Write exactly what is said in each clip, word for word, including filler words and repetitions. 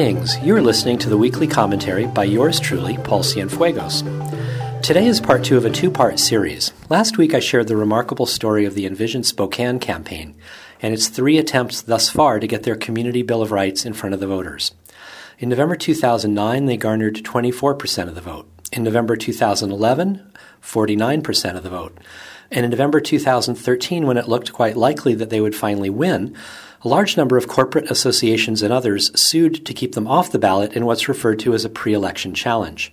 Greetings. You're listening to the weekly commentary by yours truly, Paul Cienfuegos. Today is part two of a two-part series. Last week I shared the remarkable story of the Envision Spokane campaign and its three attempts thus far to get their community bill of rights in front of the voters. In November two thousand nine, they garnered twenty-four percent of the vote. In November two thousand eleven, forty-nine percent of the vote. And in November two thousand thirteen, when it looked quite likely that they would finally win, a large number of corporate associations and others sued to keep them off the ballot in what's referred to as a pre-election challenge.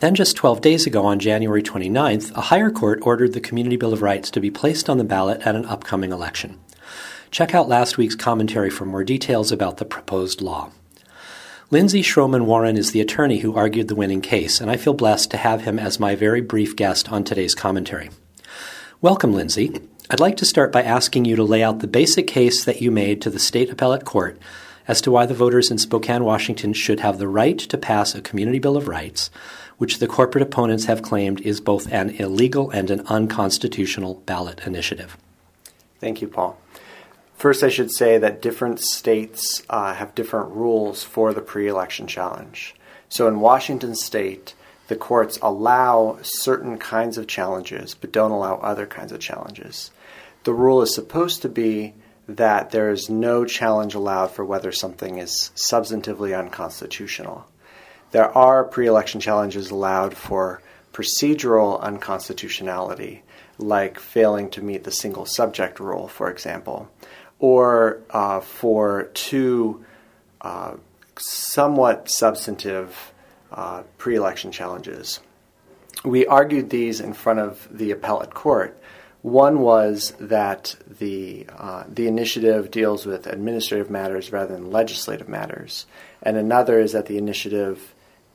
Then just twelve days ago, on January twenty-ninth, a higher court ordered the Community Bill of Rights to be placed on the ballot at an upcoming election. Check out last week's commentary for more details about the proposed law. Lindsey Schromen-Wawrin is the attorney who argued the winning case, and I feel blessed to have him as my very brief guest on today's commentary. Welcome, Lindsey. I'd like to start by asking you to lay out the basic case that you made to the state appellate court as to why the voters in Spokane, Washington should have the right to pass a community bill of rights, which the corporate opponents have claimed is both an illegal and an unconstitutional ballot initiative. Thank you, Paul. First, I should say that different states uh, have different rules for the pre-election challenge. So in Washington state, the courts allow certain kinds of challenges, but don't allow other kinds of challenges. The rule is supposed to be that there is no challenge allowed for whether something is substantively unconstitutional. There are pre-election challenges allowed for procedural unconstitutionality, like failing to meet the single subject rule, for example, or uh, for two uh, somewhat substantive Uh, pre-election challenges. We argued these in front of the appellate court. One was that the uh, the initiative deals with administrative matters rather than legislative matters, and another is that the initiative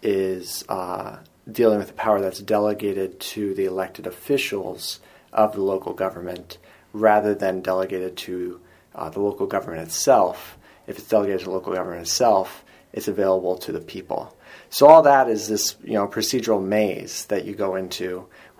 is uh, dealing with the power that's delegated to the elected officials of the local government rather than delegated to uh, the local government itself. If it's delegated to the local government itself, it's available to the people. So all that is this, you know, procedural maze that you go into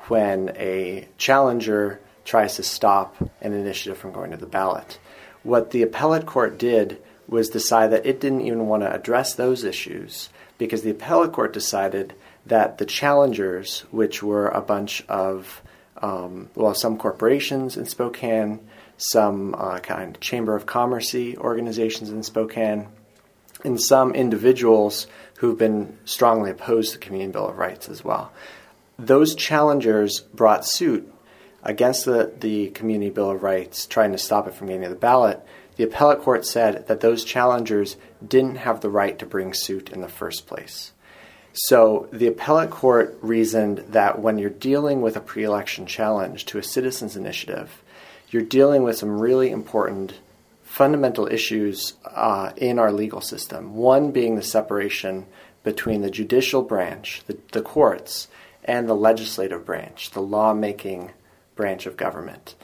when a challenger tries to stop an initiative from going to the ballot. What the appellate court did was decide that it didn't even want to address those issues because the appellate court decided that the challengers, which were a bunch of, um, well, some corporations in Spokane, some uh, kind of Chamber of Commerce organizations in Spokane, and some individuals who've been strongly opposed to the Community Bill of Rights as well. Those challengers brought suit against the, the Community Bill of Rights, trying to stop it from getting to the ballot. The appellate court said that those challengers didn't have the right to bring suit in the first place. So the appellate court reasoned that when you're dealing with a pre-election challenge to a citizens' initiative, you're dealing with some really important fundamental issues uh, in our legal system, one being the separation between the judicial branch, the, the courts, and the legislative branch, the lawmaking branch of government.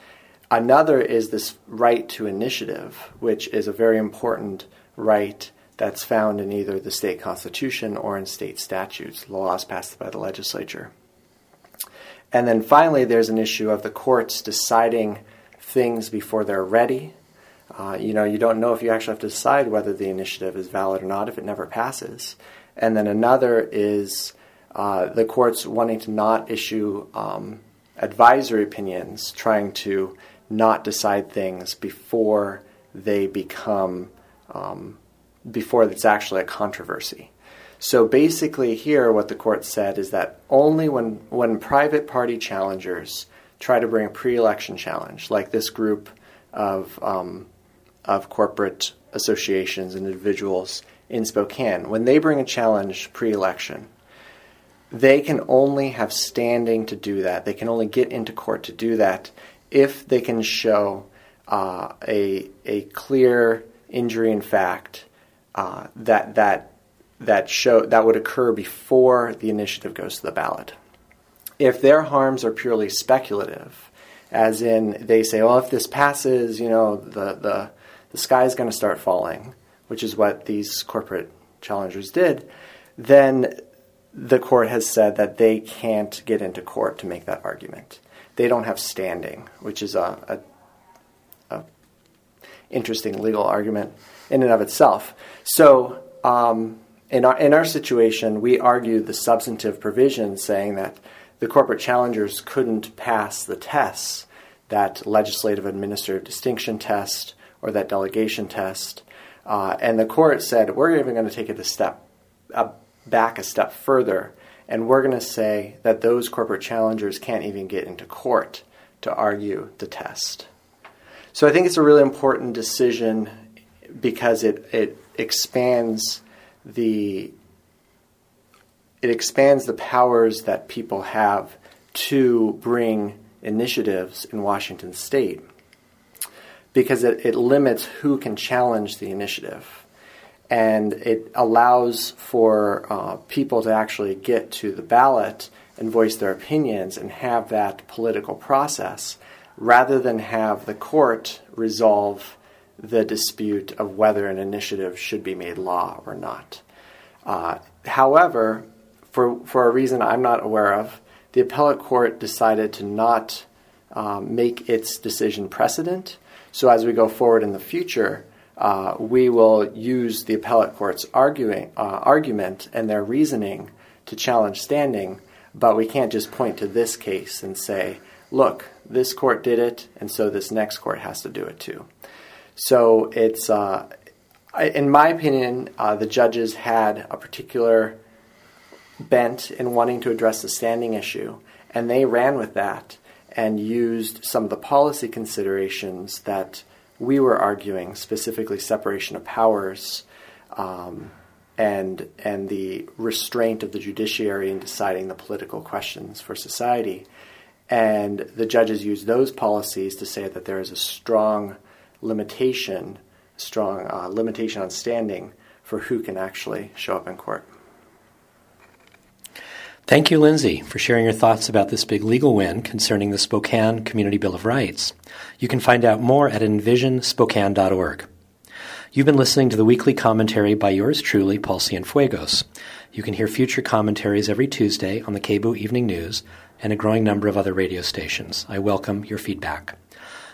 Another is this right to initiative, which is a very important right that's found in either the state constitution or in state statutes, laws passed by the legislature. And then finally, there's an issue of the courts deciding things before they're ready. Uh, you know, you don't know if you actually have to decide whether the initiative is valid or not if it never passes. And then another is uh, the courts wanting to not issue um, advisory opinions, trying to not decide things before they become, um, before it's actually a controversy. So basically here what the court said is that only when, when private party challengers try to bring a pre-election challenge, like this group of um, of corporate associations and individuals in Spokane, when they bring a challenge pre-election, they can only have standing to do that. They can only get into court to do that if they can show uh, a a clear injury in fact uh, that that that show that would occur before the initiative goes to the ballot. If their harms are purely speculative, as in they say, well, if this passes, you know, the the the sky is going to start falling, which is what these corporate challengers did, then the court has said that they can't get into court to make that argument. They don't have standing, which is a, a, a interesting legal argument in and of itself. So Um, in our in our situation, we argued the substantive provision saying that the corporate challengers couldn't pass the tests, that legislative administrative distinction test or that delegation test. Uh, and the court said, we're even going to take it a step a, back a step further, and we're going to say that those corporate challengers can't even get into court to argue the test. So I think it's a really important decision because it, it expands the it expands the powers that people have to bring initiatives in Washington state, because it, it limits who can challenge the initiative. And it allows for uh, people to actually get to the ballot and voice their opinions and have that political process rather than have the court resolve the dispute of whether an initiative should be made law or not. Uh, however, for, for a reason I'm not aware of, the appellate court decided to not um, make its decision precedent. So as we go forward in the future, Uh, we will use the appellate court's arguing, uh, argument and their reasoning to challenge standing, but we can't just point to this case and say, look, this court did it, and so this next court has to do it too. So it's, uh, I, in my opinion, uh, the judges had a particular bent in wanting to address the standing issue, and they ran with that and used some of the policy considerations that we were arguing, specifically separation of powers um, and and the restraint of the judiciary in deciding the political questions for society. And the judges used those policies to say that there is a strong limitation, strong uh, limitation on standing for who can actually show up in court. Thank you, Lindsey, for sharing your thoughts about this big legal win concerning the Spokane Community Bill of Rights. You can find out more at envision spokane dot org. You've been listening to the weekly commentary by yours truly, Paul Cienfuegos. You can hear future commentaries every Tuesday on the K B O O Evening News and a growing number of other radio stations. I welcome your feedback.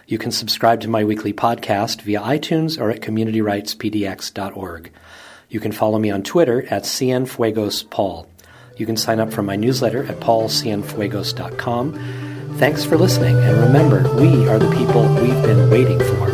You can subscribe to my weekly podcast via iTunes or at community rights p d x dot org. You can follow me on Twitter at Cienfuegos Paul. You can sign up for my newsletter at paul cienfuegos dot com. Thanks for listening, and remember, we are the people we've been waiting for.